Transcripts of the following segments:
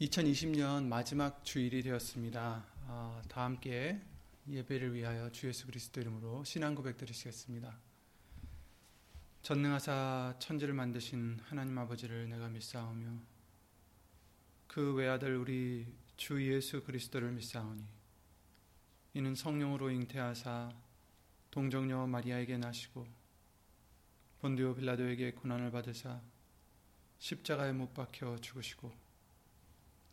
2020년 마지막 주일이 되었습니다. 다 함께 예배를 위하여 주 예수 그리스도 이름으로 신앙 고백 드리시겠습니다. 전능하사 천지를 만드신 하나님 아버지를 내가 믿사오며 그 외아들 우리 주 예수 그리스도를 믿사오니 이는 성령으로 잉태하사 동정녀 마리아에게 나시고 본디오 빌라도에게 고난을 받으사 십자가에 못 박혀 죽으시고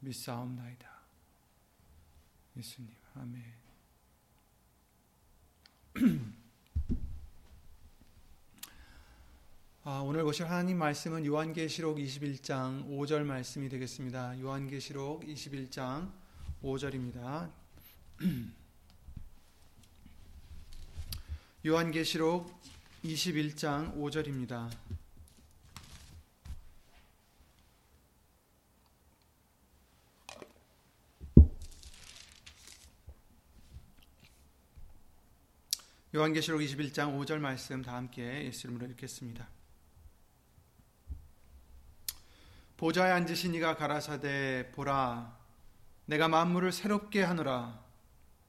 믿사옵나이다. 예수님, 아멘. 오늘 보실 하나님 말씀은 요한계시록 21장 5절 말씀이 되겠습니다. 요한계시록 21장 5절입니다. 요한계시록 21장 5절입니다. 요한계시록 21장 5절 말씀 다 함께 예수 이름으로 읽겠습니다. 보좌에 앉으신 이가 가라사대 보라 내가 만물을 새롭게 하노라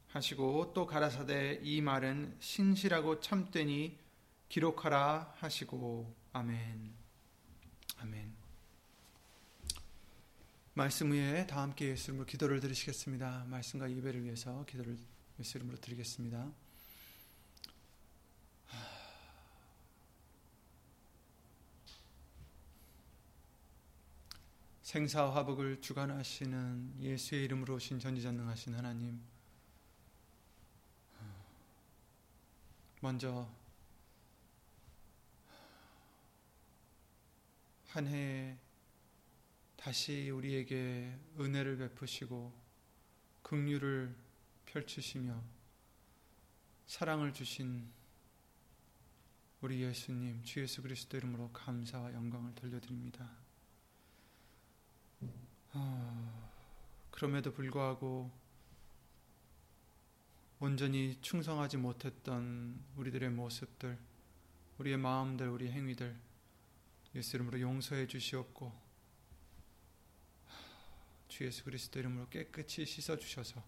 하시고 또 가라사대 이 말은 신실하고 참되니 기록하라 하시고 아멘. 아멘. 말씀 후에 다 함께 예수 이름으로 기도를 드리시겠습니다. 말씀과 예배를 위해서 기도를 예수 이름으로 드리겠습니다. 생사와 화복을 주관하시는 예수의 이름으로 오신 전지전능하신 하나님, 먼저 한 해에 다시 우리에게 은혜를 베푸시고 긍휼을 펼치시며 사랑을 주신 우리 예수님, 주 예수 그리스도 이름으로 감사와 영광을 돌려드립니다. 그럼에도 불구하고 온전히 충성하지 못했던 우리들의 모습들, 우리의 마음들, 우리의 행위들 예수 이름으로 용서해 주시옵고 주 예수 그리스도 이름으로 깨끗이 씻어주셔서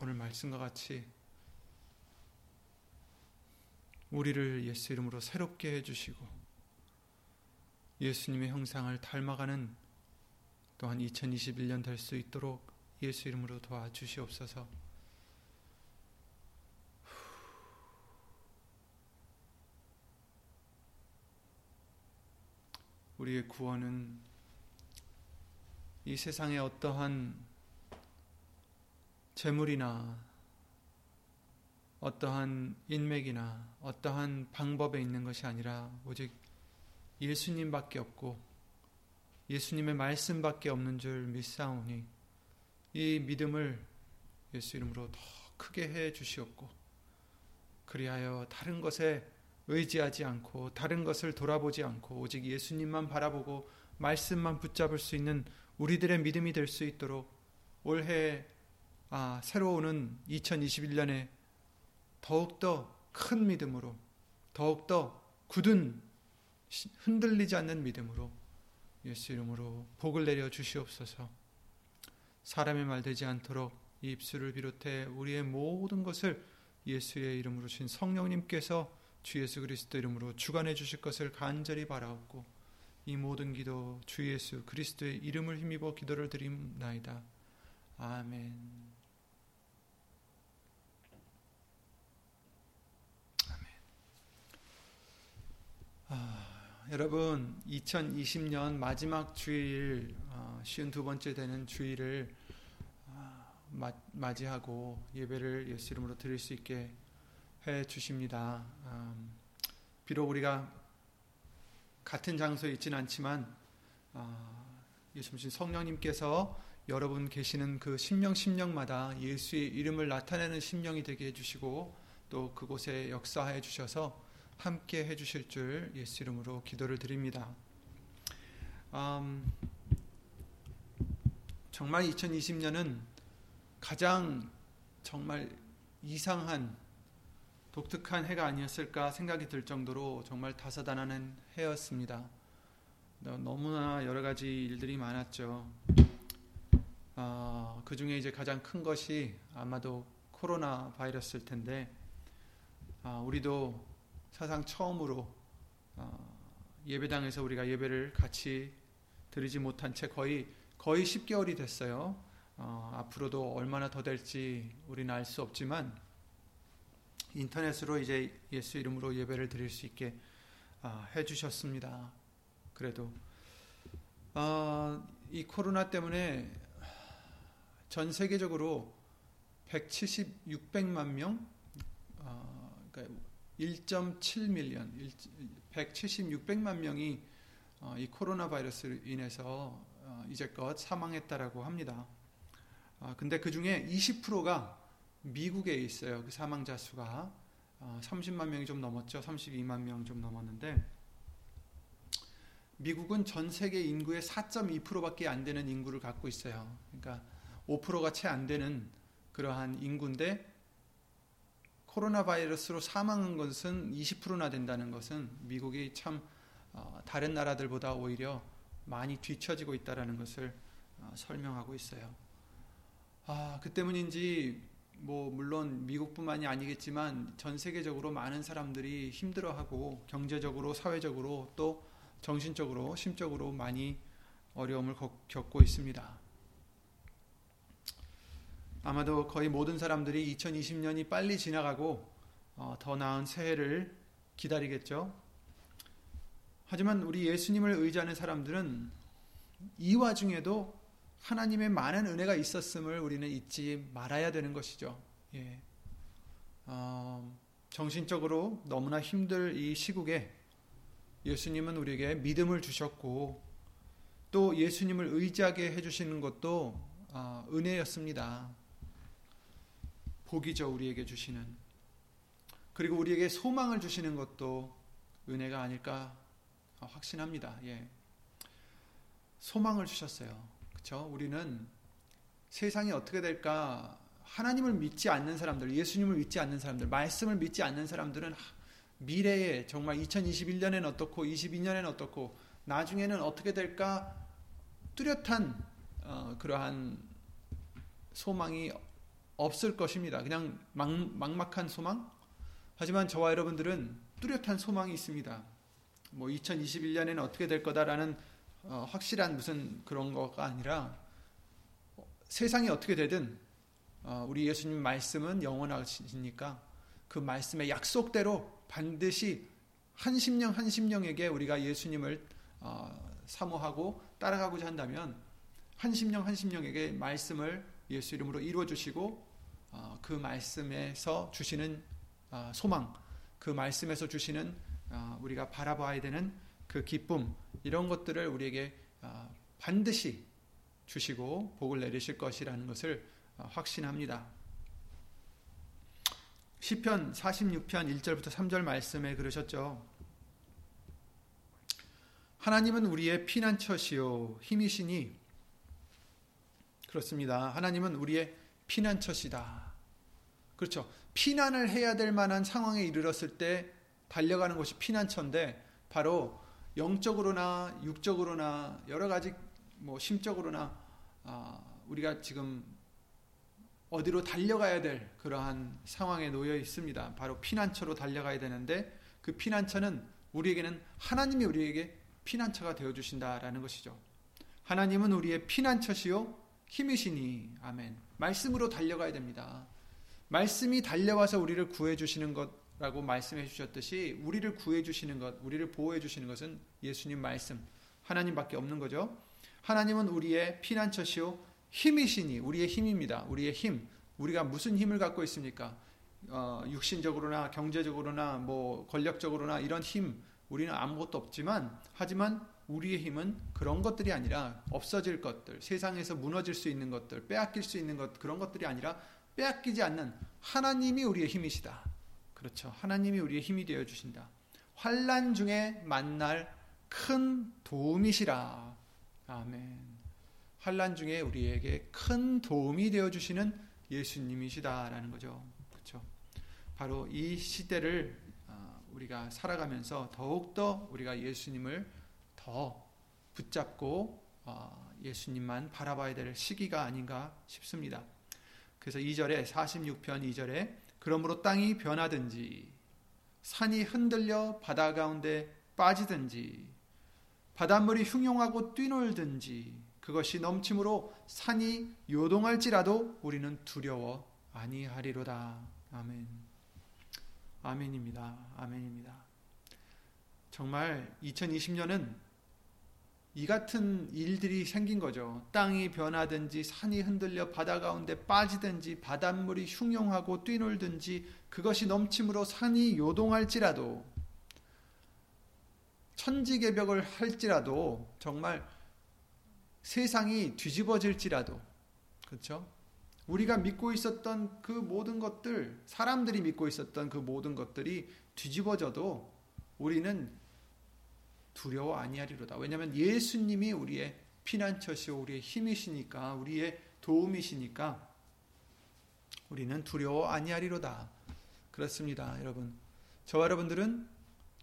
오늘 말씀과 같이 우리를 예수 이름으로 새롭게 해주시고 예수님의 형상을 닮아가는 또한 2021년 될 수 있도록 예수 이름으로 도와주시옵소서. 우리의 구원은 이 세상의 어떠한 재물이나 어떠한 인맥이나 어떠한 방법에 있는 것이 아니라 오직 예수님밖에 없고 예수님의 말씀밖에 없는 줄 믿사오니 이 믿음을 예수 이름으로 더 크게 해 주시옵고 그리하여 다른 것에 의지하지 않고 다른 것을 돌아보지 않고 오직 예수님만 바라보고 말씀만 붙잡을 수 있는 우리들의 믿음이 될 수 있도록 올해 새로 오는 2021년에 더욱더 큰 믿음으로 더욱더 굳은 흔들리지 않는 믿음으로 예수 이름으로 복을 내려 주시옵소서. 사람의 말 되지 않도록 이 입술을 비롯해 우리의 모든 것을 예수의 이름으로 신 성령님께서 주 예수 그리스도 이름으로 주관해 주실 것을 간절히 바라옵고 이 모든 기도 주 예수 그리스도의 이름을 힘입어 기도를 드립나이다. 아멘. 아멘. 여러분, 2020년 마지막 주일, 52번째 되는 주일을 맞이하고 예배를 예수 이름으로 드릴 수 있게 해 주십니다. 비록 우리가 같은 장소에 있진 않지만 예수님 성령님께서 여러분 계시는 그 심령마다 예수의 이름을 나타내는 심령이 되게 해주시고 또 그곳에 역사해 주셔서 함께 해주실 줄 예수 이름으로 기도를 드립니다. 정말 2020년은 가장 정말 이상한 독특한 해가 아니었을까 생각이 들 정도로 정말 다사다난한 해였습니다. 너무나 여러 가지 일들이 많았죠. 그 중에 이제 가장 큰 것이 아마도 코로나 바이러스일 텐데, 우리도 사상 처음으로 예배당에서 우리가 예배를 같이 드리지 못한 채 거의 10개월이 됐어요. 앞으로도 얼마나 더 될지 우리는 알 수 없지만 인터넷으로 이제 예수 이름으로 예배를 드릴 수 있게 해주셨습니다. 그래도 이 코로나 때문에 전 세계적으로 176백만 명, 그러니까 1.7밀리언, 176백만 명이 이 코로나 바이러스로 인해서 이제껏 사망했다라고 합니다. 근데 그 중에 20%가 미국에 있어요. 그 사망자 수가 30만 명이 좀 넘었죠. 32만 명 좀 넘었는데, 미국은 전 세계 인구의 4.2%밖에 안 되는 인구를 갖고 있어요. 그러니까 5%가 채 안 되는 그러한 인구인데 코로나 바이러스로 사망한 것은 20%나 된다는 것은 미국이 참 다른 나라들보다 오히려 많이 뒤처지고 있다는 것을 설명하고 있어요. 그 때문인지 물론 미국뿐만이 아니겠지만 전 세계적으로 많은 사람들이 힘들어하고 경제적으로, 사회적으로, 또 정신적으로, 심적으로 많이 어려움을 겪고 있습니다. 아마도 거의 모든 사람들이 2020년이 빨리 지나가고 더 나은 새해를 기다리겠죠. 하지만 우리 예수님을 의지하는 사람들은 이 와중에도 하나님의 많은 은혜가 있었음을 우리는 잊지 말아야 되는 것이죠. 정신적으로 너무나 힘들 이 시국에 예수님은 우리에게 믿음을 주셨고 또 예수님을 의지하게 해주시는 것도 은혜였습니다. 복이죠, 우리에게 주시는. 그리고 우리에게 소망을 주시는 것도 은혜가 아닐까 확신합니다. 소망을 주셨어요. 그렇죠? 우리는 세상이 어떻게 될까, 하나님을 믿지 않는 사람들, 예수님을 믿지 않는 사람들, 말씀을 믿지 않는 사람들은 미래에 정말 2021년에는 어떻고 22년에는 어떻고 나중에는 어떻게 될까 뚜렷한 그러한 소망이 없을 것입니다. 그냥 막막한 소망. 하지만 저와 여러분들은 뚜렷한 소망이 있습니다. 2021년에는 어떻게 될 거다라는 확실한 무슨 그런 거가 아니라 세상이 어떻게 되든 우리 예수님 말씀은 영원하시니까 그 말씀의 약속대로 반드시 한 심령 한 심령에게 우리가 예수님을 사모하고 따라가고자 한다면 한 심령 한 심령에게 말씀을 예수 이름으로 이루어주시고 그 말씀에서 주시는 소망, 그 말씀에서 주시는 우리가 바라봐야 되는 그 기쁨, 이런 것들을 우리에게 반드시 주시고 복을 내리실 것이라는 것을 확신합니다. 시편 46편 1절부터 3절 말씀에 그러셨죠. 하나님은 우리의 피난처시요 힘이시니. 그렇습니다. 하나님은 우리의 피난처시다. 그렇죠. 피난을 해야 될 만한 상황에 이르렀을 때 달려가는 곳이 피난처인데, 바로 영적으로나 육적으로나 여러 가지 심적으로나 우리가 지금 어디로 달려가야 될 그러한 상황에 놓여 있습니다. 바로 피난처로 달려가야 되는데, 그 피난처는 우리에게는 하나님이 우리에게 피난처가 되어주신다라는 것이죠. 하나님은 우리의 피난처시요 힘이시니. 아멘. 말씀으로 달려가야 됩니다. 말씀이 달려와서 우리를 구해주시는 것 라고 말씀해 주셨듯이 우리를 구해 주시는 것, 우리를 보호해 주시는 것은 예수님 말씀, 하나님밖에 없는 거죠. 하나님은 우리의 피난처시요 힘이시니. 우리의 힘입니다. 우리의 힘. 우리가 무슨 힘을 갖고 있습니까? 육신적으로나 경제적으로나 권력적으로나 이런 힘, 우리는 아무것도 없지만, 하지만 우리의 힘은 그런 것들이 아니라 없어질 것들, 세상에서 무너질 수 있는 것들, 빼앗길 수 있는 것, 그런 것들이 아니라 빼앗기지 않는 하나님이 우리의 힘이시다. 그렇죠. 하나님이 우리의 힘이 되어 주신다. 환난 중에 만날 큰 도움이시라. 아멘. 환난 중에 우리에게 큰 도움이 되어 주시는 예수님이시다라는 거죠. 그렇죠. 바로 이 시대를 우리가 살아가면서 더욱더 우리가 예수님을 더 붙잡고 예수님만 바라봐야 될 시기가 아닌가 싶습니다. 그래서 2절에 46편 2절에 그러므로 땅이 변하든지 산이 흔들려 바다 가운데 빠지든지 바닷물이 흉용하고 뛰놀든지 그것이 넘침으로 산이 요동할지라도 우리는 두려워 아니하리로다. 아멘. 아멘입니다. 아멘입니다. 정말 2020년은 이 같은 일들이 생긴 거죠. 땅이 변하든지 산이 흔들려 바다 가운데 빠지든지 바닷물이 흉용하고 뛰놀든지 그것이 넘침으로 산이 요동할지라도 천지개벽을 할지라도 정말 세상이 뒤집어질지라도, 그렇죠? 우리가 믿고 있었던 그 모든 것들, 사람들이 믿고 있었던 그 모든 것들이 뒤집어져도 우리는 두려워 아니하리로다. 왜냐하면 예수님이 우리의 피난처시오, 우리의 힘이시니까, 우리의 도움이시니까 우리는 두려워 아니하리로다. 그렇습니다, 여러분. 저와 여러분들은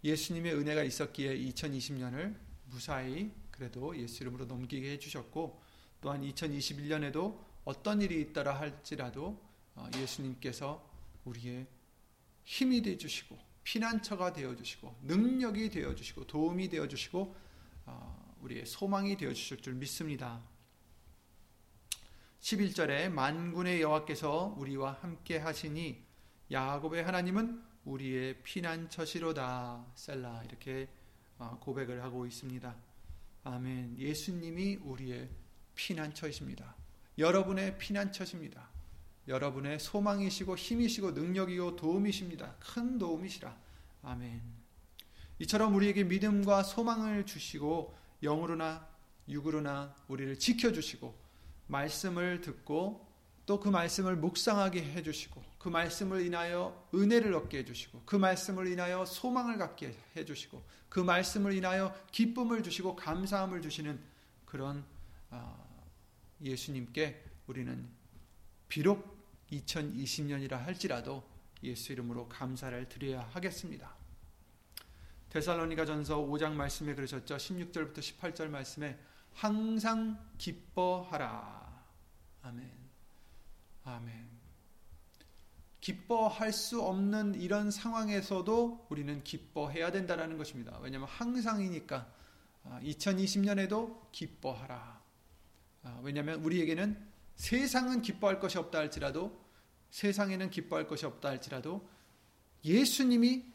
예수님의 은혜가 있었기에 2020년을 무사히 그래도 예수 이름으로 넘기게 해주셨고, 또한 2021년에도 어떤 일이 있더라 할지라도 예수님께서 우리의 힘이 되어주시고 피난처가 되어주시고 능력이 되어주시고 도움이 되어주시고 우리의 소망이 되어주실 줄 믿습니다. 11절에 만군의 여호와께서 우리와 함께 하시니 야곱의 하나님은 우리의 피난처시로다. 셀라. 이렇게 고백을 하고 있습니다. 아멘. 예수님이 우리의 피난처이십니다. 여러분의 피난처십니다. 여러분의 소망이시고 힘이시고 능력이고 도움이십니다. 큰 도움이시라. 아멘. 이처럼 우리에게 믿음과 소망을 주시고 영으로나 육으로나 우리를 지켜주시고 말씀을 듣고 또 그 말씀을 묵상하게 해주시고 그 말씀을 인하여 은혜를 얻게 해주시고 그 말씀을 인하여 소망을 갖게 해주시고 그 말씀을 인하여 기쁨을 주시고 감사함을 주시는 그런 예수님께 우리는 비록 2020년이라 할지라도 예수 이름으로 감사를 드려야 하겠습니다. 데살로니가전서 5장 말씀에 그러셨죠. 16절부터 18절 말씀에 항상 기뻐하라. 아멘. 아멘. 기뻐할 수 없는 이런 상황에서도 우리는 기뻐해야 된다라는 것입니다. 왜냐하면 항상이니까 2020년에도 기뻐하라. 왜냐하면 우리에게는 세상은 기뻐할 것이 없다 할지라도, 세상에는 기뻐할 것이 없다 할지라도 예수님이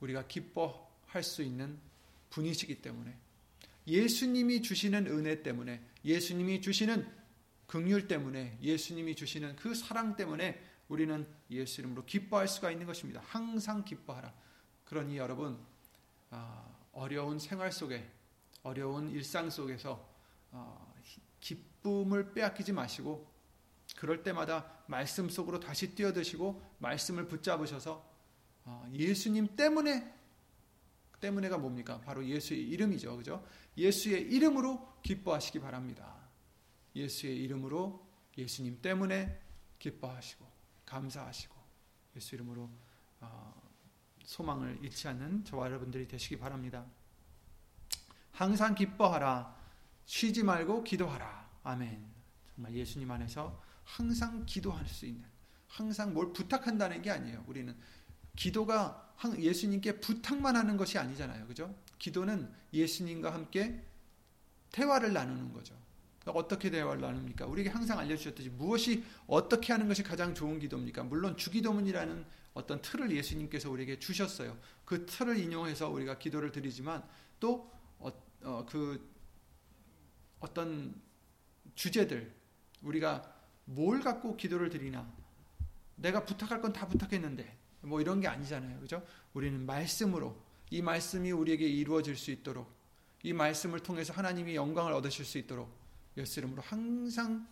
우리가 기뻐할 수 있는 분이시기 때문에, 예수님이 주시는 은혜 때문에, 예수님이 주시는 긍휼 때문에, 예수님이 주시는 그 사랑 때문에 우리는 예수 이름으로 기뻐할 수가 있는 것입니다. 항상 기뻐하라. 그러니 여러분, 어려운 생활 속에, 어려운 일상 속에서 기쁨을 빼앗기지 마시고 그럴 때마다 말씀 속으로 다시 뛰어드시고 말씀을 붙잡으셔서 예수님 때문에가 뭡니까? 바로 예수의 이름이죠. 그죠? 예수의 이름으로 기뻐하시기 바랍니다. 예수의 이름으로 예수님 때문에 기뻐하시고 감사하시고 예수 이름으로 소망을 잃지 않는 저와 여러분들이 되시기 바랍니다. 항상 기뻐하라. 쉬지 말고 기도하라. 아멘. 정말 예수님 안에서 항상 기도할 수 있는, 항상 뭘 부탁한다는 게 아니에요. 우리는 기도가 예수님께 부탁만 하는 것이 아니잖아요. 그죠? 기도는 예수님과 함께 대화를 나누는 거죠. 어떻게 대화를 나눕니까? 우리에게 항상 알려주셨듯이 무엇이 어떻게 하는 것이 가장 좋은 기도입니까? 물론 주기도문이라는 어떤 틀을 예수님께서 우리에게 주셨어요. 그 틀을 인용해서 우리가 기도를 드리지만 또 어떤 주제들, 우리가 뭘 갖고 기도를 드리나, 내가 부탁할 건 다 부탁했는데 뭐 이런 게 아니잖아요. 그죠? 우리는 말씀으로 이 말씀이 우리에게 이루어질 수 있도록, 이 말씀을 통해서 하나님이 영광을 얻으실 수 있도록 예수 이름으로 항상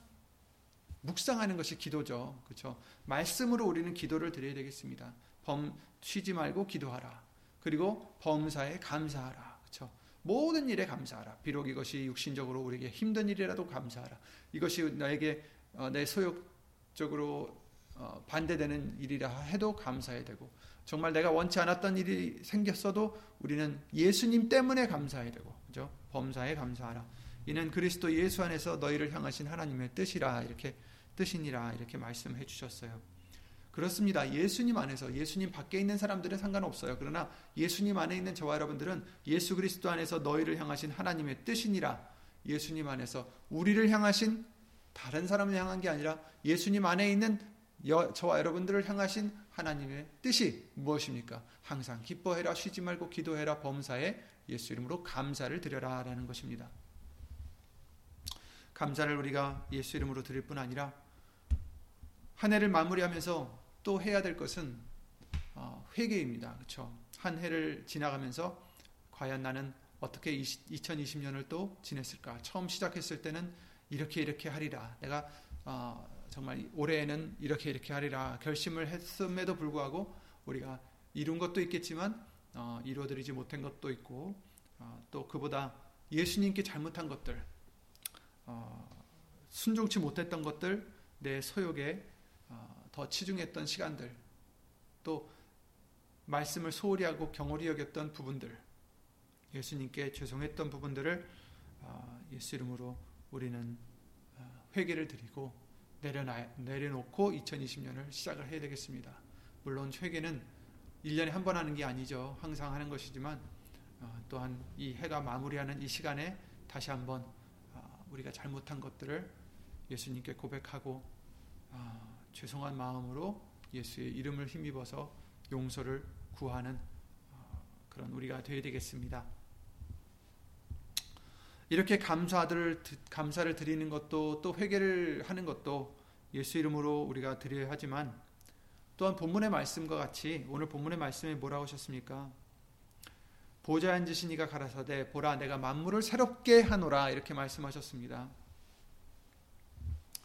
묵상하는 것이 기도죠. 그렇죠? 말씀으로 우리는 기도를 드려야 되겠습니다. 쉬지 말고 기도하라. 그리고 범사에 감사하라. 그렇죠? 모든 일에 감사하라. 비록 이것이 육신적으로 우리에게 힘든 일이라도 감사하라. 이것이 나에게 내 소욕적으로 반대되는 일이라 해도 감사해야 되고, 정말 내가 원치 않았던 일이 생겼어도 우리는 예수님 때문에 감사해야 되고, 그렇죠? 범사에 감사하라. 이는 그리스도 예수 안에서 너희를 향하신 하나님의 뜻이라, 이렇게 뜻이니라, 이렇게 말씀해 주셨어요. 그렇습니다. 예수님 안에서, 예수님 밖에 있는 사람들은 상관없어요. 그러나 예수님 안에 있는 저와 여러분들은 예수 그리스도 안에서 너희를 향하신 하나님의 뜻이니라, 예수님 안에서 우리를 향하신, 다른 사람을 향한 게 아니라 예수님 안에 있는 저와 여러분들을 향하신 하나님의 뜻이 무엇입니까? 항상 기뻐해라, 쉬지 말고 기도해라, 범사에 예수 이름으로 감사를 드려라 라는 것입니다. 감사를 우리가 예수 이름으로 드릴 뿐 아니라 한 해를 마무리하면서 또 해야 될 것은 회개입니다. 그렇죠? 한 해를 지나가면서 과연 나는 어떻게 2020년을 또 지냈을까? 처음 시작했을 때는 이렇게 하리라, 내가 정말 올해에는 이렇게 하리라 결심을 했음에도 불구하고 우리가 이룬 것도 있겠지만 이루어드리지 못한 것도 있고, 또 그보다 예수님께 잘못한 것들, 순종치 못했던 것들, 내 소욕에 더 치중했던 시간들, 또 말씀을 소홀히 하고 경홀히 여겼던 부분들, 예수님께 죄송했던 부분들을 예수 이름으로 우리는 회개를 드리고 내려놓고 2020년을 시작을 해야 되겠습니다. 물론 회개는 1년에 한 번 하는 게 아니죠. 항상 하는 것이지만 또한 이 해가 마무리하는 이 시간에 다시 한번 우리가 잘못한 것들을 예수님께 고백하고 죄송한 마음으로 예수의 이름을 힘입어서 용서를 구하는 그런 우리가 되어야 되겠습니다. 이렇게 감사를 드리는 것도, 또 회개를 하는 것도 예수 이름으로 우리가 드려야 하지만, 또한 본문의 말씀과 같이 오늘 본문의 말씀에 뭐라고 하셨습니까? 보좌에 앉으신 이가 가라사대 보라 내가 만물을 새롭게 하노라, 이렇게 말씀하셨습니다.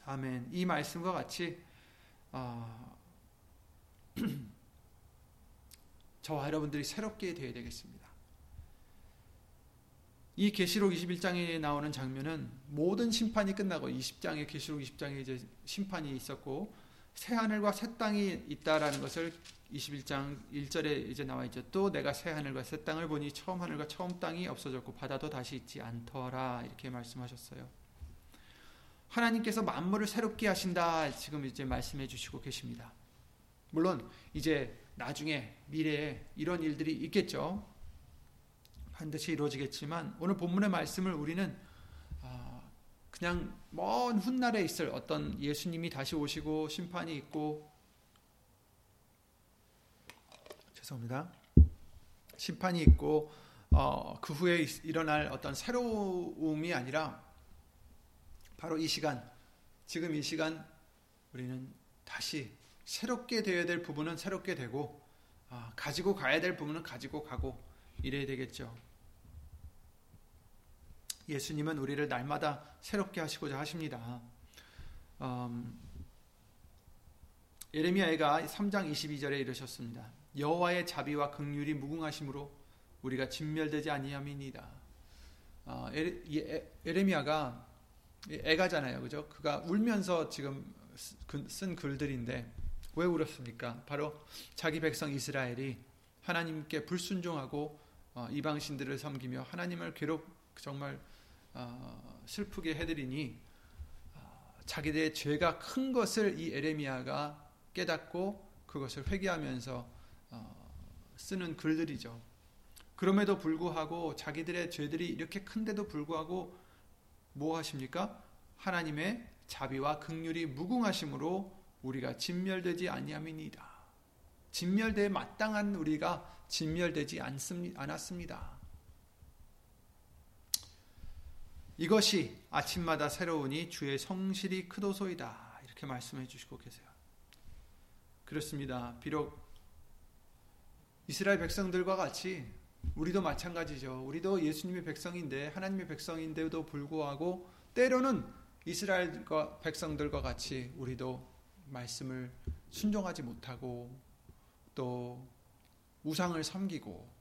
아멘. 이 말씀과 같이 저와 여러분들이 새롭게 되어야 되겠습니다. 이 계시록 21장에 나오는 장면은 모든 심판이 끝나고, 20장에 계시록 20장에 이제 심판이 있었고 새 하늘과 새 땅이 있다라는 것을 21장 1절에 이제 나와 있죠. 또 내가 새 하늘과 새 땅을 보니 처음 하늘과 처음 땅이 없어졌고 바다도 다시 있지 않더라, 이렇게 말씀하셨어요. 하나님께서 만물을 새롭게 하신다, 지금 이제 말씀해 주시고 계십니다. 물론 이제 나중에 미래에 이런 일들이 있겠죠. 반드시 이루어지겠지만 오늘 본문의 말씀을 우리는 그냥 먼 훗날에 있을 어떤 예수님이 다시 오시고 심판이 있고, 죄송합니다, 심판이 있고 그 후에 일어날 어떤 새로움이 아니라 바로 이 시간, 지금 이 시간 우리는 다시 새롭게 되어야 될 부분은 새롭게 되고 가지고 가야 될 부분은 가지고 가고 이래야 되겠죠. 예수님은 우리를 날마다 새롭게 하시고자 하십니다. 예레미야가 3장 22절에 이르셨습니다. 여호와의 자비와 긍휼이 무궁하심으로 우리가 진멸되지 아니함이니이다. 예레미야가 애가잖아요, 그죠? 그가 울면서 지금 쓴 글들인데 왜 울었습니까? 바로 자기 백성 이스라엘이 하나님께 불순종하고 이방신들을 섬기며 하나님을 정말 슬프게 해드리니 자기들의 죄가 큰 것을 이 예레미야가 깨닫고 그것을 회개하면서 쓰는 글들이죠. 그럼에도 불구하고 자기들의 죄들이 이렇게 큰데도 불구하고 뭐 하십니까? 하나님의 자비와 긍휼이 무궁하심으로 우리가 진멸되지 아니함이니이다. 진멸되에 마땅한 우리가 진멸되지 않았습니다. 이것이 아침마다 새로우니 주의 성실이 크도소이다, 이렇게 말씀해 주시고 계세요. 그렇습니다. 비록 이스라엘 백성들과 같이 우리도 마찬가지죠. 우리도 예수님의 백성인데, 하나님의 백성인데도 불구하고 때로는 이스라엘 백성들과 같이 우리도 말씀을 순종하지 못하고 또 우상을 섬기고,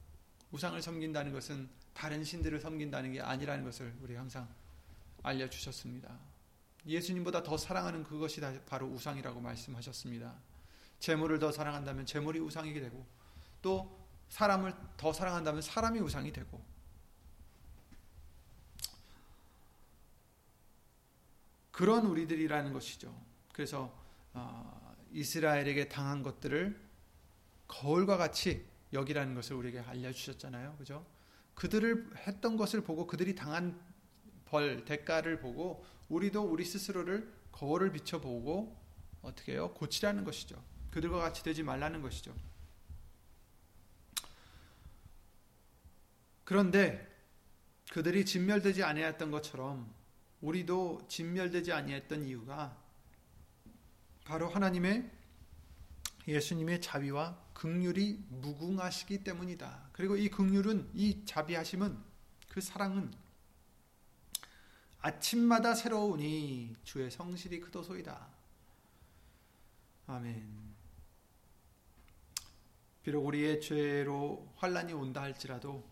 우상을 섬긴다는 것은 다른 신들을 섬긴다는 게 아니라는 것을 우리 항상 알려주셨습니다. 예수님보다 더 사랑하는 그것이 바로 우상이라고 말씀하셨습니다. 재물을 더 사랑한다면 재물이 우상이 되고, 또 사람을 더 사랑한다면 사람이 우상이 되고, 그런 우리들이라는 것이죠. 그래서 이스라엘에게 당한 것들을 거울과 같이 여기라는 것을 우리에게 알려주셨잖아요. 그죠? 그들을 했던 것을 보고, 그들이 당한 벌, 대가를 보고 우리도 우리 스스로를 거울을 비춰보고 어떻게 해요? 고치라는 것이죠. 그들과 같이 되지 말라는 것이죠. 그런데 그들이 진멸되지 아니했던 것처럼 우리도 진멸되지 아니했던 이유가 바로 하나님의, 예수님의 자비와 긍휼이 무궁하시기 때문이다. 그리고 이 긍휼은, 이 자비하심은, 그 사랑은 아침마다 새로우니 주의 성실이 크도소이다. 아멘. 비록 우리의 죄로 환란이 온다 할지라도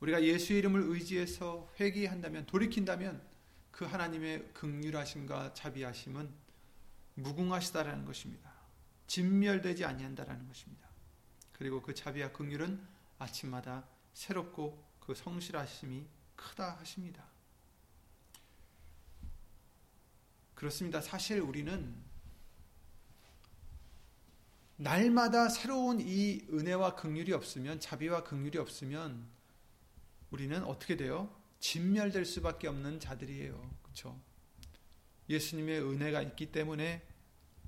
우리가 예수의 이름을 의지해서 회개한다면, 돌이킨다면 그 하나님의 긍휼하심과 자비하심은 무궁하시다라는 것입니다. 진멸되지 아니한다라는 것입니다. 그리고 그 자비와 긍휼은 아침마다 새롭고 그 성실하심이 크다 하십니다. 그렇습니다. 사실 우리는 날마다 새로운 이 은혜와 긍휼이 없으면, 자비와 긍휼이 없으면 우리는 어떻게 돼요? 진멸될 수밖에 없는 자들이에요. 그렇죠? 예수님의 은혜가 있기 때문에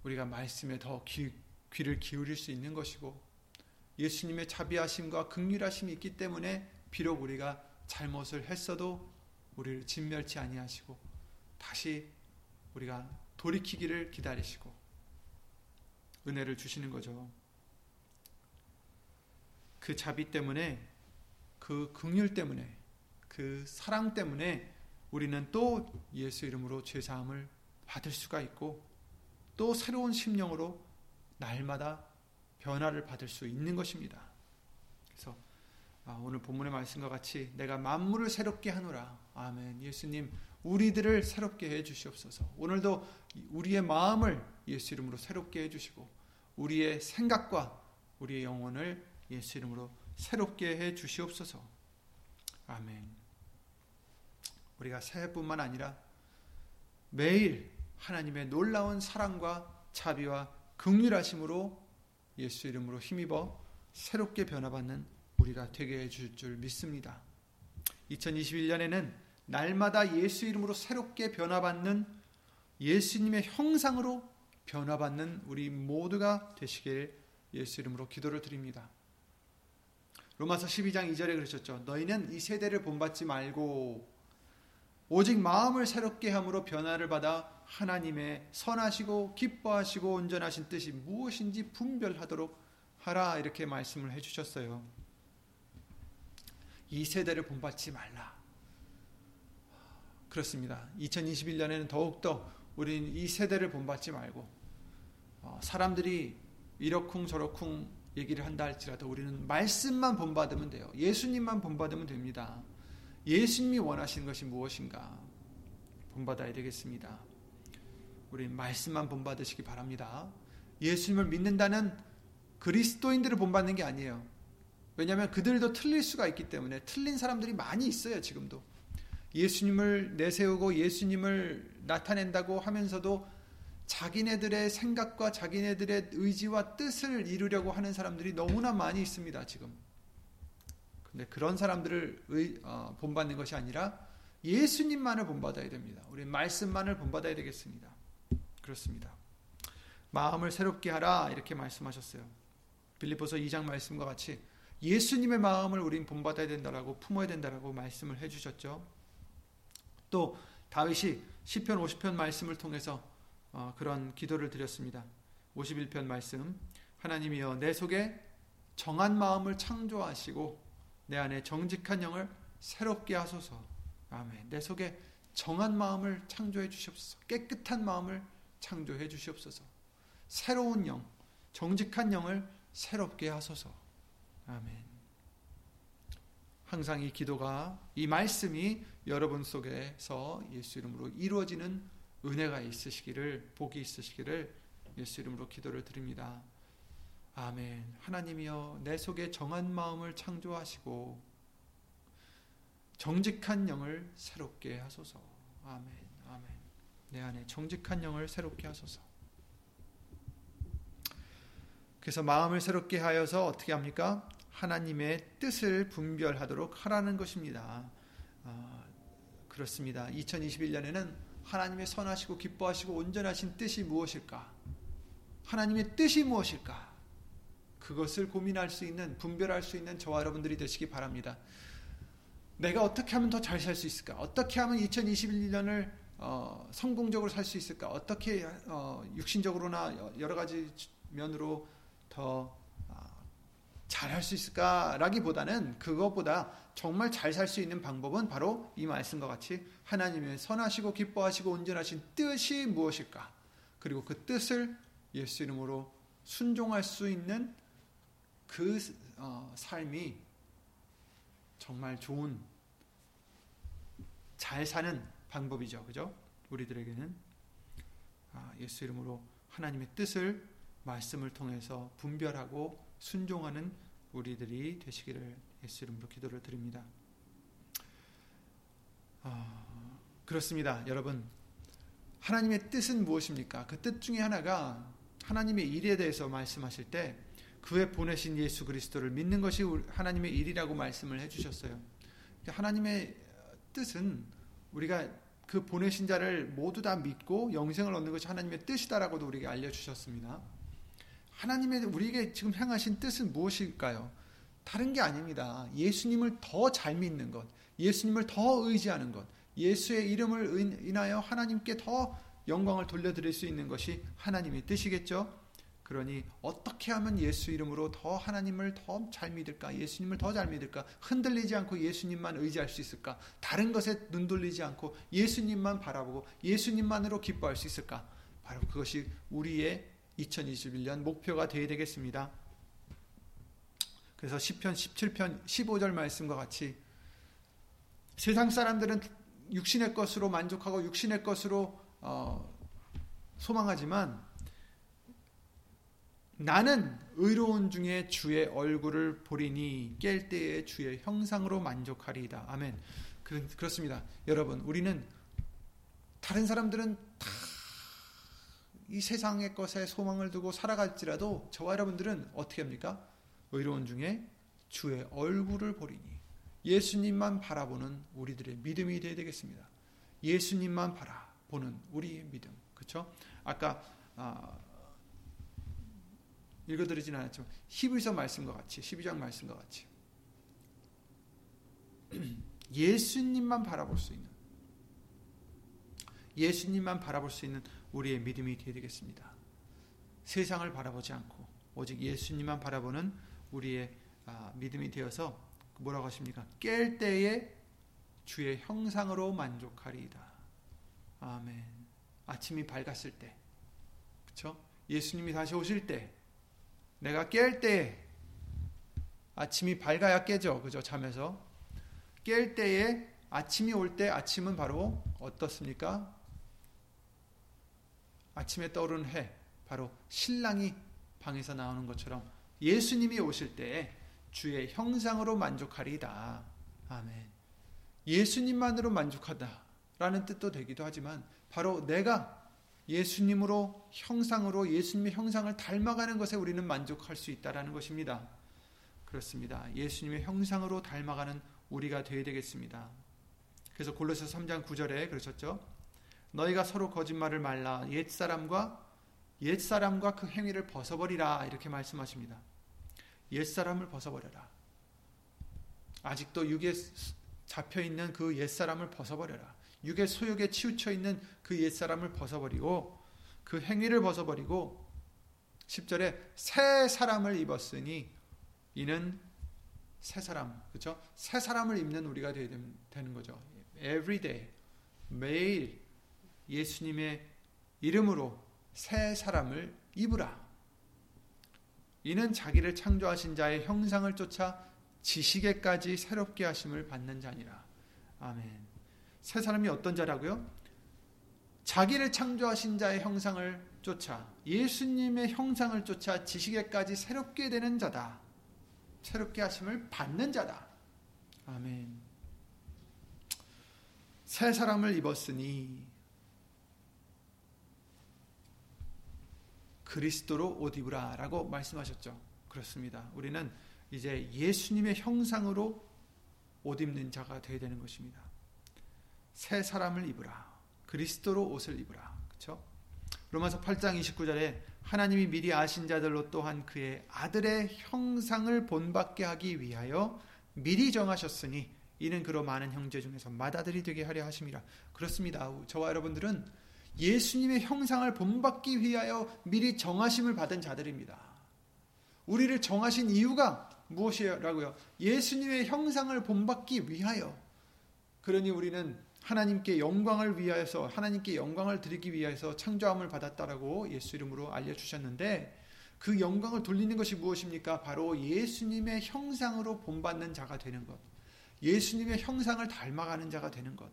우리가 말씀에 더 귀를 기울일 수 있는 것이고, 예수님의 자비하심과 긍휼하심이 있기 때문에 비록 우리가 잘못을 했어도 우리를 진멸치 아니하시고 다시 우리가 돌이키기를 기다리시고 은혜를 주시는 거죠. 그 자비 때문에, 그 긍휼 때문에, 그 사랑 때문에 우리는 또 예수 이름으로 죄사함을 받을 수가 있고, 또 새로운 심령으로 날마다 변화를 받을 수 있는 것입니다. 그래서 오늘 본문의 말씀과 같이 내가 만물을 새롭게 하노라. 아멘. 예수님, 우리들을 새롭게 해주시옵소서. 오늘도 우리의 마음을 예수 이름으로 새롭게 해주시고, 우리의 생각과 우리의 영혼을 예수 이름으로 새롭게 해 주시옵소서. 아멘. 우리가 새해뿐만 아니라 매일 하나님의 놀라운 사랑과 자비와 긍휼하심으로 예수 이름으로 힘입어 새롭게 변화받는 우리가 되게 해 줄 믿습니다. 2021년에는 날마다 예수 이름으로 새롭게 변화받는, 예수님의 형상으로 변화받는 우리 모두가 되시길 예수 이름으로 기도를 드립니다. 로마서 12장 2절에 그러셨죠. 너희는 이 세대를 본받지 말고 오직 마음을 새롭게 함으로 변화를 받아 하나님의 선하시고 기뻐하시고 온전하신 뜻이 무엇인지 분별하도록 하라, 이렇게 말씀을 해주셨어요. 이 세대를 본받지 말라. 그렇습니다. 2021년에는 더욱더 우리는 이 세대를 본받지 말고, 사람들이 이러쿵 저러쿵 얘기를 한다 할지라도 우리는 말씀만 본받으면 돼요. 예수님만 본받으면 됩니다. 예수님이 원하시는 것이 무엇인가 본받아야 되겠습니다. 우리는 말씀만 본받으시기 바랍니다. 예수님을 믿는다는 그리스도인들을 본받는 게 아니에요. 왜냐하면 그들도 틀릴 수가 있기 때문에, 틀린 사람들이 많이 있어요. 지금도 예수님을 내세우고 예수님을 나타낸다고 하면서도 자기네들의 생각과 자기네들의 의지와 뜻을 이루려고 하는 사람들이 너무나 많이 있습니다, 지금. 근데 그런 사람들을 본받는 것이 아니라 예수님만을 본받아야 됩니다. 우리 말씀만을 본받아야 되겠습니다. 그렇습니다. 마음을 새롭게 하라, 이렇게 말씀하셨어요. 빌립보서 2장 말씀과 같이 예수님의 마음을 우린 본받아야 된다라고, 품어야 된다라고 말씀을 해주셨죠. 또 다윗이 시편 50편 말씀을 통해서 그런 기도를 드렸습니다. 51편 말씀. 하나님이여 내 속에 정한 마음을 창조하시고 내 안에 정직한 영을 새롭게 하소서. 아멘. 내 속에 정한 마음을 창조해 주시옵소서. 깨끗한 마음을 창조해 주시옵소서. 새로운 영, 정직한 영을 새롭게 하소서. 아멘. 항상 이 기도가, 이 말씀이 여러분 속에서 예수 이름으로 이루어지는 은혜가 있으시기를, 복이 있으시기를 예수 이름으로 기도를 드립니다. 아멘. 하나님이여, 내 속에 정한 마음을 창조하시고 정직한 영을 새롭게 하소서. 아멘. 아멘. 내 안에 정직한 영을 새롭게 하소서. 그래서 마음을 새롭게 하여서 어떻게 합니까? 하나님의 뜻을 분별하도록 하라는 것입니다. 그렇습니다. 2021년에는 하나님의 선하시고 기뻐하시고 온전하신 뜻이 무엇일까? 하나님의 뜻이 무엇일까? 그것을 고민할 수 있는, 분별할 수 있는 저와 여러분들이 되시기 바랍니다. 내가 어떻게 하면 더 잘 살 수 있을까? 어떻게 하면 2021년을 성공적으로 살 수 있을까? 어떻게 육신적으로나 여러 가지 면으로 더 잘할 수 있을까라기보다는, 그것보다 정말 잘 살 수 있는 방법은 바로 이 말씀과 같이 하나님의 선하시고 기뻐하시고 온전하신 뜻이 무엇일까? 그리고 그 뜻을 예수 이름으로 순종할 수 있는 그 삶이 정말 좋은, 잘 사는 방법이죠. 그죠? 우리들에게는 예수 이름으로 하나님의 뜻을 말씀을 통해서 분별하고 순종하는 우리들이 되시기를 예수 이름으로 기도를 드립니다. 그렇습니다. 여러분, 하나님의 뜻은 무엇입니까? 그 뜻 중에 하나가 하나님의 일에 대해서 말씀하실 때 그에 보내신 예수 그리스도를 믿는 것이 하나님의 일이라고 말씀을 해주셨어요. 하나님의 뜻은 우리가 그 보내신 자를 모두 다 믿고 영생을 얻는 것이 하나님의 뜻이다라고도 우리에게 알려주셨습니다. 하나님의 우리에게 지금 향하신 뜻은 무엇일까요? 다른 게 아닙니다. 예수님을 더 잘 믿는 것, 예수님을 더 의지하는 것, 예수의 이름을 인하여 하나님께 더 영광을 돌려드릴 수 있는 것이 하나님의 뜻이겠죠. 그러니 어떻게 하면 예수 이름으로 더 하나님을 더 잘 믿을까? 예수님을 더 잘 믿을까? 흔들리지 않고 예수님만 의지할 수 있을까? 다른 것에 눈 돌리지 않고 예수님만 바라보고 예수님만으로 기뻐할 수 있을까? 바로 그것이 우리의 2021년 목표가 되어야 되겠습니다. 그래서 시편 17편 15절 말씀과 같이 세상 사람들은 육신의 것으로 만족하고 육신의 것으로 소망하지만 나는 의로운 중에 주의 얼굴을 보리니 깰 때에 주의 형상으로 만족하리이다. 아멘. 그렇습니다. 여러분, 우리는 다른 사람들은 다 이 세상의 것에 소망을 두고 살아갈지라도 저와 여러분들은 어떻게 합니까? 의로운 중에 주의 얼굴을 보리니, 예수님만 바라보는 우리들의 믿음이 되어야 되겠습니다. 예수님만 바라보는 우리의 믿음. 그렇죠? 아까 읽어드리진 않았지만 히브리서 말씀과 같이, 12장 말씀과 같이 예수님만 바라볼 수 있는, 예수님만 바라볼 수 있는 우리의 믿음이 되어야 되겠습니다. 세상을 바라보지 않고 오직 예수님만 바라보는 우리의 믿음이 되어서 뭐라고 하십니까? 깰 때에 주의 형상으로 만족하리이다. 아멘. 아침이 밝았을 때, 그렇죠? 예수님이 다시 오실 때, 내가 깰 때에, 아침이 밝아야 깨죠. 그죠? 잠에서. 깰 때에, 아침이 올 때, 아침은 바로 어떻습니까? 아침에 떠오르는 해, 바로 신랑이 방에서 나오는 것처럼 예수님이 오실 때에 주의 형상으로 만족하리이다. 아멘. 예수님만으로 만족하다라는 뜻도 되기도 하지만, 바로 내가 예수님으로, 형상으로, 예수님의 형상을 닮아가는 것에 우리는 만족할 수 있다라는 것입니다. 그렇습니다. 예수님의 형상으로 닮아가는 우리가 되어야 되겠습니다. 그래서 골로새서 3장 9절에 그러셨죠. 너희가 서로 거짓말을 말라. 옛사람과 그 행위를 벗어버리라. 이렇게 말씀하십니다. 옛사람을 벗어버려라. 아직도 육에 잡혀있는 그 옛사람을 벗어버려라. 육의 소욕에 치우쳐 있는 그 옛사람을 벗어버리고 그 행위를 벗어버리고, 10절에 새 사람을 입었으니 이는 새 사람, 그렇죠? 새 사람을 입는 우리가 되어야 되는 거죠. Every day, 매일 예수님의 이름으로 새 사람을 입으라. 이는 자기를 창조하신 자의 형상을 쫓아 지식에까지 새롭게 하심을 받는 자니라. 아멘. 새 사람이 어떤 자라고요? 자기를 창조하신 자의 형상을 쫓아, 예수님의 형상을 쫓아 지식에까지 새롭게 되는 자다. 새롭게 하심을 받는 자다. 아멘. 새 사람을 입었으니 그리스도로 옷 입으라 라고 말씀하셨죠. 그렇습니다. 우리는 이제 예수님의 형상으로 옷 입는 자가 되어야 되는 것입니다. 새 사람을 입으라. 그리스도로 옷을 입으라. 그렇죠? 로마서 8장 29절에 하나님이 미리 아신 자들로 또한 그의 아들의 형상을 본받게 하기 위하여 미리 정하셨으니 이는 그로 많은 형제 중에서 맏아들이 되게 하려 하심이라. 그렇습니다. 저와 여러분들은 예수님의 형상을 본받기 위하여 미리 정하심을 받은 자들입니다. 우리를 정하신 이유가 무엇이라고요? 예수님의 형상을 본받기 위하여. 그러니 우리는 하나님께 영광을 위하여서, 하나님께 영광을 드리기 위하여서 창조함을 받았다라고 예수 이름으로 알려주셨는데, 그 영광을 돌리는 것이 무엇입니까? 바로 예수님의 형상으로 본받는 자가 되는 것, 예수님의 형상을 닮아가는 자가 되는 것.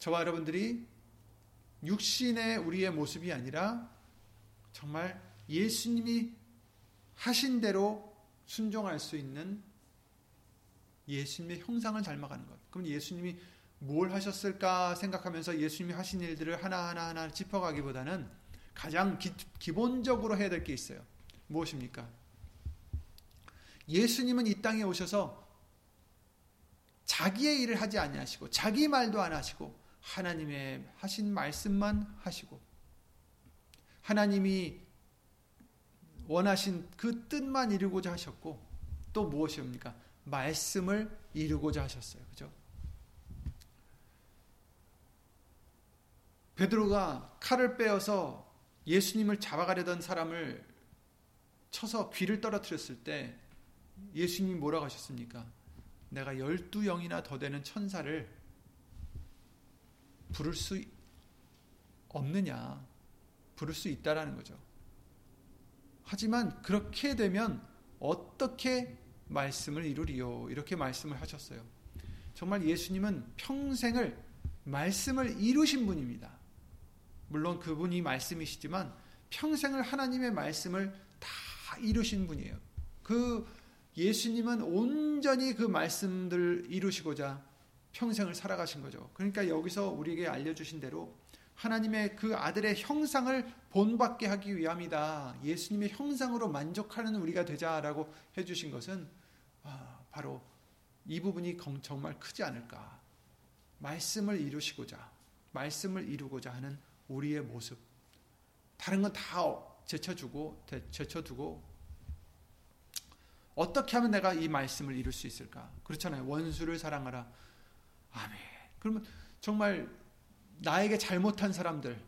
저와 여러분들이 육신의 우리의 모습이 아니라 정말 예수님이 하신 대로 순종할 수 있는 예수님의 형상을 닮아가는 것. 그럼 예수님이 뭘 하셨을까 생각하면서 예수님이 하신 일들을 하나하나 짚어가기보다는 가장 기본적으로 해야 될 게 있어요. 무엇입니까? 예수님은 이 땅에 오셔서 자기의 일을 하지 아니하시고 자기 말도 안 하시고 하나님의 하신 말씀만 하시고 하나님이 원하신 그 뜻만 이루고자 하셨고, 또 무엇입니까? 말씀을 이루고자 하셨어요. 그죠? 베드로가 칼을 빼어서 예수님을 잡아가려던 사람을 쳐서 귀를 떨어뜨렸을 때 예수님이 뭐라고 하셨습니까? 내가 12명이나 더 되는 천사를 부를 수 없느냐? 부를 수 있다라는 거죠. 하지만 그렇게 되면 어떻게 말씀을 이루리요? 이렇게 말씀을 하셨어요. 정말 예수님은 평생을 말씀을 이루신 분입니다. 물론 그분이 말씀이시지만 평생을 하나님의 말씀을 다 이루신 분이에요. 그 예수님은 온전히 그 말씀들을 이루시고자 평생을 살아가신 거죠. 그러니까 여기서 우리에게 알려주신 대로 하나님의 그 아들의 형상을 본받게 하기 위함이다. 예수님의 형상으로 만족하는 우리가 되자라고 해주신 것은 바로 이 부분이 정말 크지 않을까. 말씀을 이루고자 하는 우리의 모습. 다른 건 다 제쳐두고 어떻게 하면 내가 이 말씀을 이룰 수 있을까? 그렇잖아요. 원수를 사랑하라. 아멘. 그러면 정말 나에게 잘못한 사람들,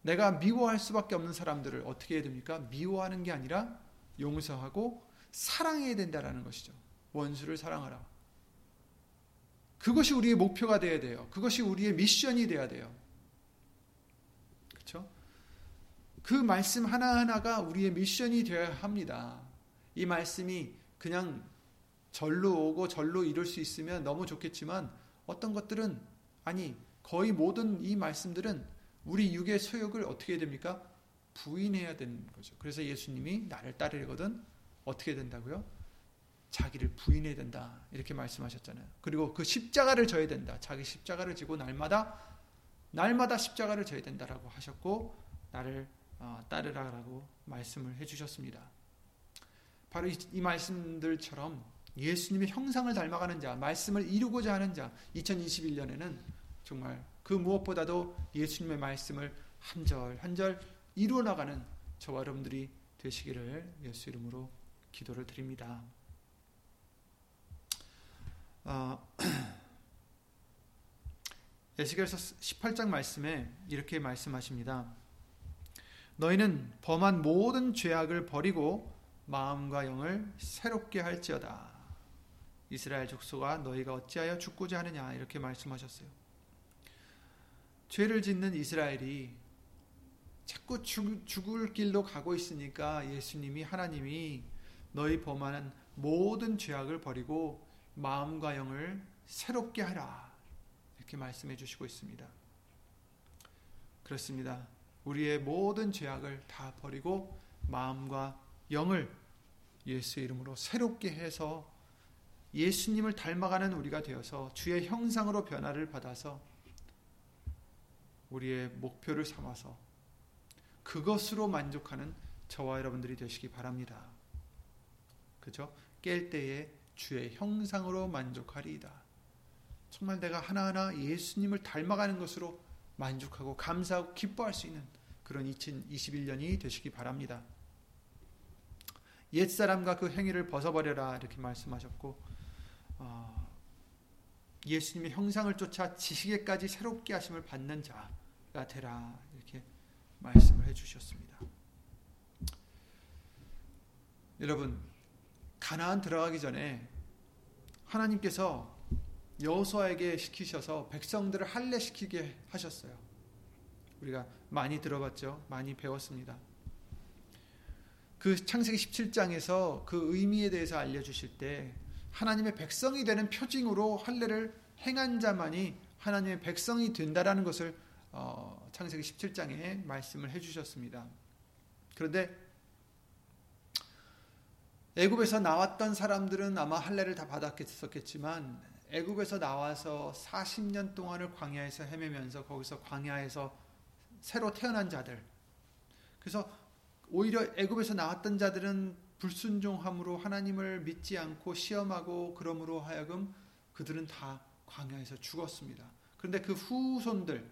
내가 미워할 수밖에 없는 사람들을 어떻게 해야 됩니까? 미워하는 게 아니라 용서하고 사랑해야 된다라는 것이죠. 원수를 사랑하라. 그것이 우리의 목표가 돼야 돼요. 그것이 우리의 미션이 돼야 돼요. 그렇죠? 그 말씀 하나하나가 우리의 미션이 되어야 합니다. 이 말씀이 그냥 절로 오고 절로 이룰 수 있으면 너무 좋겠지만, 어떤 것들은, 아니 거의 모든 이 말씀들은 우리 육의 소욕을 어떻게 해야 됩니까? 부인해야 되는 거죠. 그래서 예수님이 나를 따르거든 어떻게 된다고요? 자기를 부인해야 된다. 이렇게 말씀하셨잖아요. 그리고 그 십자가를 져야 된다. 자기 십자가를 지고 날마다 십자가를 져야 된다라고 하셨고, 나를 따르라라고 말씀을 해주셨습니다. 바로 이 말씀들처럼 예수님의 형상을 닮아가는 자, 말씀을 이루고자 하는 자, 2021년에는 정말 그 무엇보다도 예수님의 말씀을 한 절 한 절 이루어 나가는 저와 여러분들이 되시기를 예수 이름으로 기도를 드립니다. 에스겔서 18장 말씀에 이렇게 말씀하십니다. 너희는 범한 모든 죄악을 버리고 마음과 영을 새롭게 할지어다. 이스라엘 족속아 너희가 어찌하여 죽고자 하느냐 이렇게 말씀하셨어요. 죄를 짓는 이스라엘이 자꾸 죽을 길로 가고 있으니까 예수님이 하나님이 너희 범하는 모든 죄악을 버리고 마음과 영을 새롭게 하라 이렇게 말씀해 주시고 있습니다. 그렇습니다. 우리의 모든 죄악을 다 버리고 마음과 영을 예수의 이름으로 새롭게 해서 예수님을 닮아가는 우리가 되어서 주의 형상으로 변화를 받아서 우리의 목표를 삼아서 그것으로 만족하는 저와 여러분들이 되시기 바랍니다. 그죠? 깰 때에 주의 형상으로 만족하리이다. 정말 내가 하나하나 예수님을 닮아가는 것으로 만족하고 감사하고 기뻐할 수 있는 그런 2021년이 되시기 바랍니다. 옛사람과 그 행위를 벗어버려라 이렇게 말씀하셨고 예수님의 형상을 쫓아 지식에까지 새롭게 하심을 받는 자가 되라 이렇게 말씀을 해주셨습니다. 여러분 가나안 들어가기 전에 하나님께서 여호수아에게 시키셔서 백성들을 할례시키게 하셨어요. 우리가 많이 들어봤죠. 많이 배웠습니다. 그 창세기 17장에서 그 의미에 대해서 알려주실 때 하나님의 백성이 되는 표징으로 할례를 행한 자만이 하나님의 백성이 된다라는 것을 창세기 17장에 말씀을 해주셨습니다. 그런데 애굽에서 나왔던 사람들은 아마 할례를 다 받았겠지만 애굽에서 나와서 40년 동안을 광야에서 헤매면서 거기서 광야에서 새로 태어난 자들 그래서 오히려 애굽에서 나왔던 자들은 불순종함으로 하나님을 믿지 않고 시험하고 그러므로 하여금 그들은 다 광야에서 죽었습니다. 그런데 그 후손들은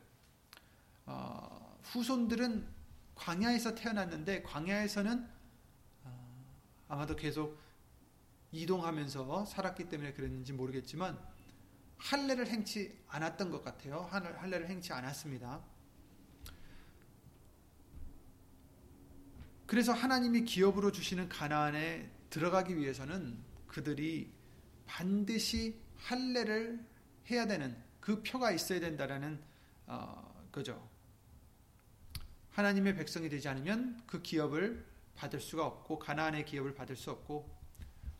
광야에서 태어났는데 광야에서는 아마도 계속 이동하면서 살았기 때문에 그랬는지 모르겠지만 할례를 행치 않았던 것 같아요. 할례를 행치 않았습니다. 그래서 하나님이 기업으로 주시는 가나안에 들어가기 위해서는 그들이 반드시 할례를 해야 되는 그 표가 있어야 된다라는 거죠. 하나님의 백성이 되지 않으면 그 기업을 받을 수가 없고 가나안의 기업을 받을 수 없고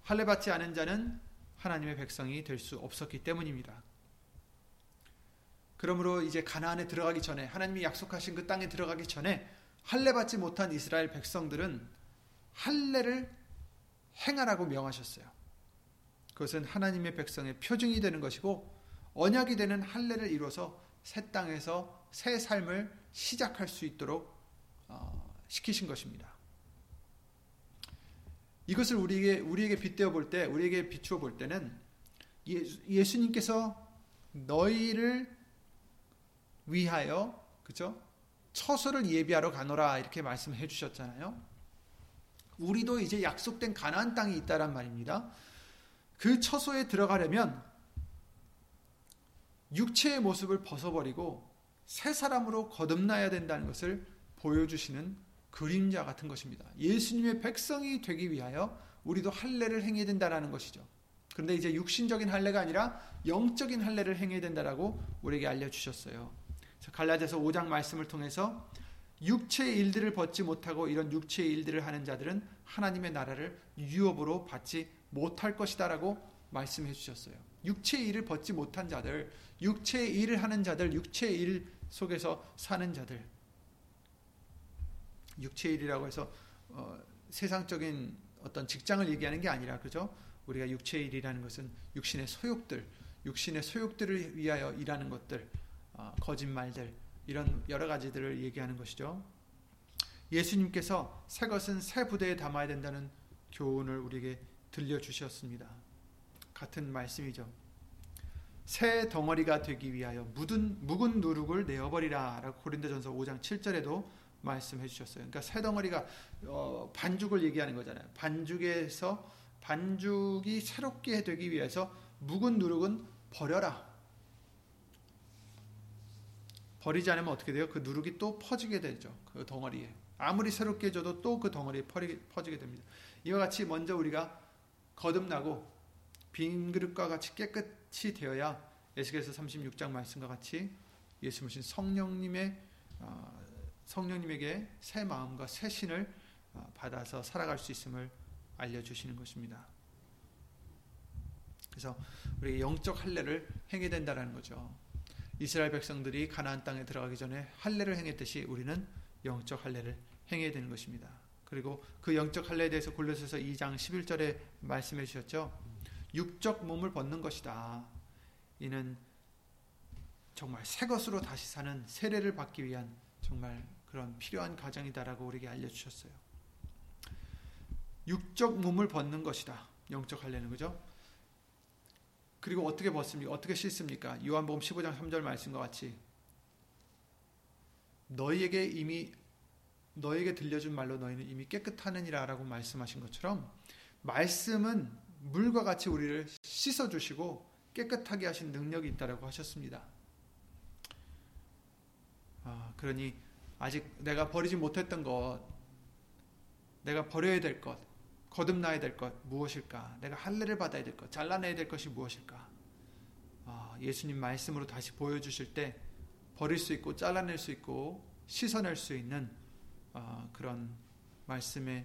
할례 받지 않은 자는 하나님의 백성이 될 수 없었기 때문입니다. 그러므로 이제 가나안에 들어가기 전에 하나님이 약속하신 그 땅에 들어가기 전에 할례 받지 못한 이스라엘 백성들은 할례를 행하라고 명하셨어요. 그것은 하나님의 백성의 표징이 되는 것이고 언약이 되는 할례를 이뤄서 새 땅에서 새 삶을 시작할 수 있도록 시키신 것입니다. 이것을 우리에게 빗대어 볼 때, 우리에게 비추어 볼 때는 예수님께서 너희를 위하여, 그죠? 처소를 예비하러 가노라 이렇게 말씀해 주셨잖아요. 우리도 이제 약속된 가나안 땅이 있다란 말입니다. 그 처소에 들어가려면 육체의 모습을 벗어버리고 새 사람으로 거듭나야 된다는 것을 보여주시는 그림자 같은 것입니다. 예수님의 백성이 되기 위하여 우리도 할례를 행해야 된다라는 것이죠. 그런데 이제 육신적인 할례가 아니라 영적인 할례를 행해야 된다라고 우리에게 알려주셨어요. 갈라디아서 5장 말씀을 통해서 육체의 일들을 벗지 못하고 이런 육체의 일들을 하는 자들은 하나님의 나라를 유업으로 받지 못할 것이다라고 말씀해 주셨어요. 육체의 일을 벗지 못한 자들, 육체의 일을 하는 자들, 육체의 일 속에서 사는 자들 육체의 일이라고 해서 세상적인 어떤 직장을 얘기하는 게 아니라 그죠? 우리가 육체의 일이라는 것은 육신의 소욕들을 위하여 일하는 것들, 거짓말들 이런 여러 가지들을 얘기하는 것이죠. 예수님께서 새 것은 새 부대에 담아야 된다는 교훈을 우리에게 들려주셨습니다. 같은 말씀이죠. 새 덩어리가 되기 위하여 묵은 누룩을 내어버리라 라고 고린도전서 5장 7절에도 말씀해 주셨어요. 그러니까 새 덩어리가 반죽을 얘기하는 거잖아요. 반죽이 새롭게 되기 위해서 묵은 누룩은 버려라. 버리지 않으면 어떻게 돼요? 그 누룩이 또 퍼지게 되죠. 그 덩어리에. 아무리 새롭게 해줘도 또 그 덩어리에 퍼지게 됩니다. 이와 같이 먼저 우리가 거듭나고 빈 그릇과 같이 깨끗이 되어야 에스겔서 36장 말씀과 같이 예수님이신 성령님에게 새 마음과 새 신을 받아서 살아갈 수 있음을 알려주시는 것입니다. 그래서 우리 영적 할례를 행해야 된다라는 거죠. 이스라엘 백성들이 가나안 땅에 들어가기 전에 할례를 행했듯이 우리는 영적 할례를 행해야 되는 것입니다. 그리고 그 영적 할례에 대해서 골로새서 2장 11절에 말씀해 주셨죠. 육적 몸을 벗는 것이다. 이는 정말 새 것으로 다시 사는 세례를 받기 위한 정말 그런 필요한 과정이다라고 우리에게 알려주셨어요. 육적 몸을 벗는 것이다. 영적 할례는 그죠? 그리고 어떻게 벗습니까? 어떻게 씻습니까? 요한복음 15장 3절 말씀과 같이 너희에게 들려준 말로 너희는 이미 깨끗하느니라 라고 말씀하신 것처럼 말씀은 물과 같이 우리를 씻어주시고 깨끗하게 하신 능력이 있다라고 하셨습니다. 그러니 아직 내가 버리지 못했던 것, 내가 버려야 될 것, 거듭나야 될 것 무엇일까? 내가 할례를 받아야 될 것, 잘라내야 될 것이 무엇일까? 예수님 말씀으로 다시 보여주실 때 버릴 수 있고 잘라낼 수 있고 씻어낼 수 있는 그런 말씀의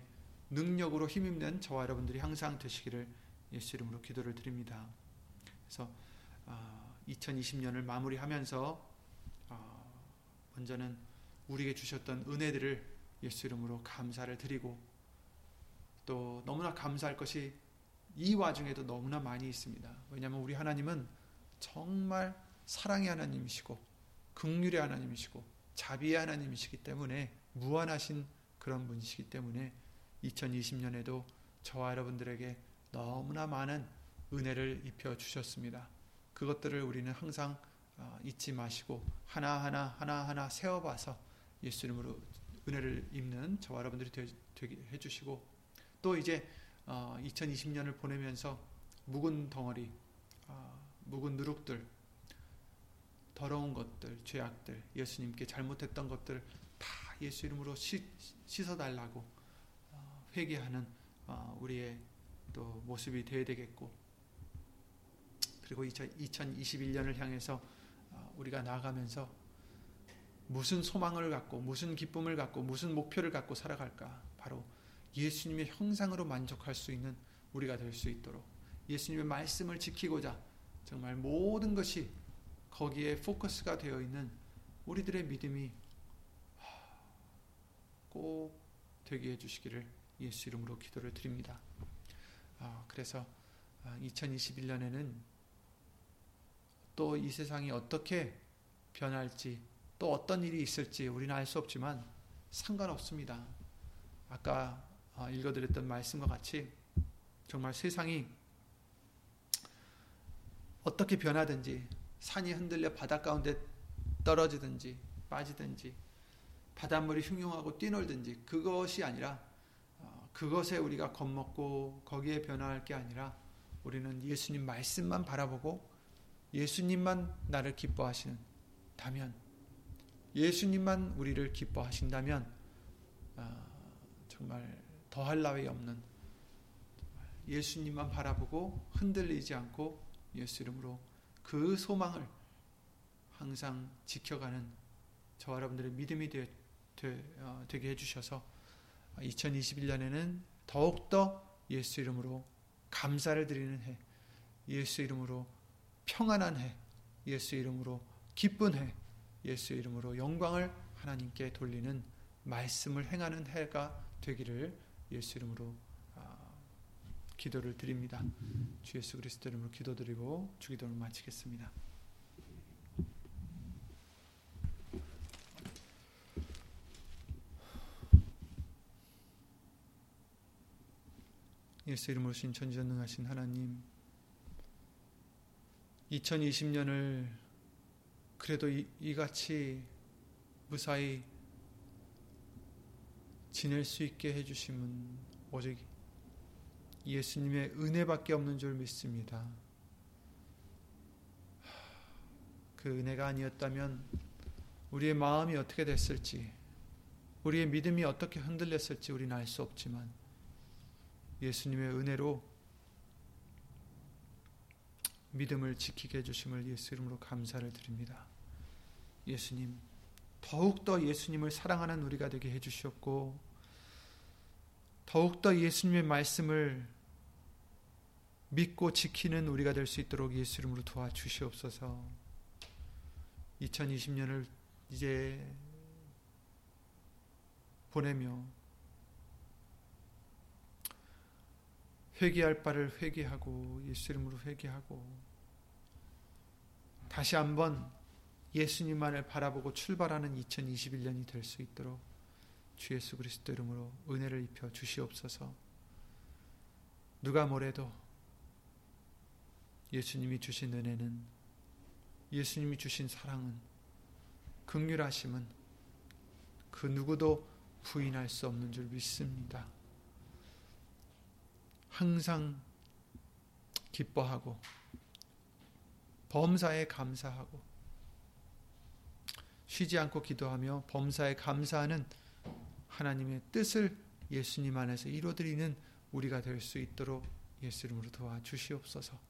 능력으로 힘입는 저와 여러분들이 항상 되시기를 예수 이름으로 기도를 드립니다. 그래서 2020년을 마무리하면서 먼저는 우리에게 주셨던 은혜들을 예수 이름으로 감사를 드리고 또 너무나 감사할 것이 이 와중에도 너무나 많이 있습니다. 왜냐하면 우리 하나님은 정말 사랑의 하나님이시고 긍휼의 하나님이시고 자비의 하나님이시기 때문에 무한하신 그런 분이시기 때문에 2020년에도 저와 여러분들에게 너무나 많은 은혜를 입혀주셨습니다. 그것들을 우리는 항상 잊지 마시고 하나하나 세어봐서 예수 이름으로 은혜를 입는 저와 여러분들이 되게 해주시고 또 이제 2020년을 보내면서 묵은 덩어리, 묵은 누룩들, 더러운 것들, 죄악들, 예수님께 잘못했던 것들 다 예수 이름으로 씻어달라고 회개하는 우리의 또 모습이 되어야 되겠고 그리고 2021년을 향해서 우리가 나아가면서 무슨 소망을 갖고 무슨 기쁨을 갖고 무슨 목표를 갖고 살아갈까? 바로 예수님의 형상으로 만족할 수 있는 우리가 될 수 있도록 예수님의 말씀을 지키고자 정말 모든 것이 거기에 포커스가 되어 있는 우리들의 믿음이 꼭 되게 해주시기를 예수 이름으로 기도를 드립니다. 그래서 2021년에는 또 이 세상이 어떻게 변할지 또 어떤 일이 있을지 우리는 알 수 없지만 상관없습니다. 아까 읽어드렸던 말씀과 같이 정말 세상이 어떻게 변하든지 산이 흔들려 바닷가운데 떨어지든지 빠지든지 바닷물이 흉흉하고 뛰놀든지 그것이 아니라 그것에 우리가 겁먹고 거기에 변화할 게 아니라 우리는 예수님 말씀만 바라보고 예수님만 나를 기뻐하신다면 예수님만 우리를 기뻐하신다면 정말 더할 나위 없는 예수님만 바라보고 흔들리지 않고 예수 이름으로 그 소망을 항상 지켜가는 저와 여러분들의 믿음이 되게 해주셔서 2021년에는 더욱더 예수 이름으로 감사를 드리는 해, 예수 이름으로 평안한 해, 예수 이름으로 기쁜 해, 예수 이름으로 영광을 하나님께 돌리는 말씀을 행하는 해가 되기를 예수 이름으로 기도를 드립니다. 주 예수 그리스도 이름으로 기도드리고 주기도를 마치겠습니다. 예수 이름으로 신 전지전능하신 하나님 2020년을 그래도 이같이 무사히 지낼 수 있게 해주심은 오직 예수님의 은혜밖에 없는 줄 믿습니다. 그 은혜가 아니었다면 우리의 마음이 어떻게 됐을지 우리의 믿음이 어떻게 흔들렸을지 우리는 알 수 없지만 예수님의 은혜로 믿음을 지키게 해주심을 예수 이름으로 감사를 드립니다. 예수님, 더욱더 예수님을 사랑하는 우리가 되게 해주시옵고, 더욱더 예수님의 말씀을 믿고 지키는 우리가 될 수 있도록 예수 이름으로 도와주시옵소서. 2020년을 이제 보내며 회개할 바를 회개하고 예수 이름으로 회개하고 다시 한번 예수님만을 바라보고 출발하는 2021년이 될 수 있도록 주 예수 그리스도 이름으로 은혜를 입혀 주시옵소서. 누가 뭐래도 예수님이 주신 은혜는, 예수님이 주신 사랑은, 긍휼하심은 그 누구도 부인할 수 없는 줄 믿습니다. 항상 기뻐하고 범사에 감사하고 쉬지 않고 기도하며 범사에 감사하는 하나님의 뜻을 예수님 안에서 이루어드리는 우리가 될 수 있도록 예수 이름으로 도와주시옵소서.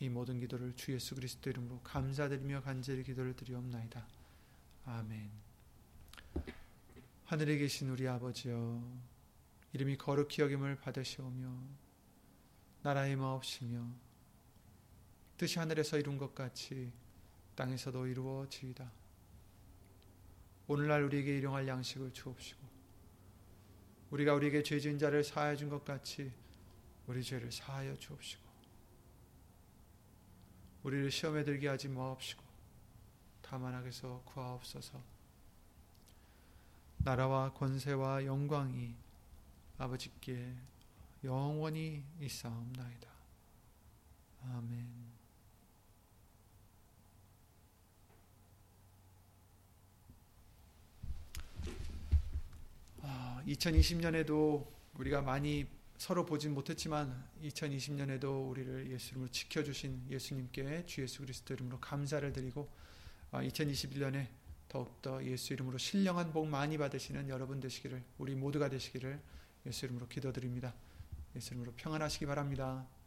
이 모든 기도를 주 예수 그리스도 이름으로 감사드리며 간절히 기도를 드리옵나이다. 아멘. 하늘에 계신 우리 아버지여, 이름이 거룩히 여김을 받으시오며 나라의 마옵시며 뜻이 하늘에서 이룬 것 같이 땅에서도 이루어지이다. 오늘날 우리에게 일용할 양식을 주옵시고, 우리가 우리에게 죄지은 자를 사하여 준 것 같이 우리 죄를 사하여 주옵시고, 우리를 시험에 들게 하지 마옵시고 다만 악에서 구하옵소서. 나라와 권세와 영광이 아버지께 영원히 있사옵나이다. 아멘. 아, 2020년에도 우리가 많이 서로 보진 못했지만 2020년에도 우리를 예수님으로 지켜주신 예수님께 주 예수 그리스도 이름으로 감사를 드리고, 2021년에 더욱더 예수 이름으로 신령한 복 많이 받으시는 여러분 되시기를, 우리 모두가 되시기를 예수 이름으로 기도드립니다. 예수 이름으로 평안하시기 바랍니다.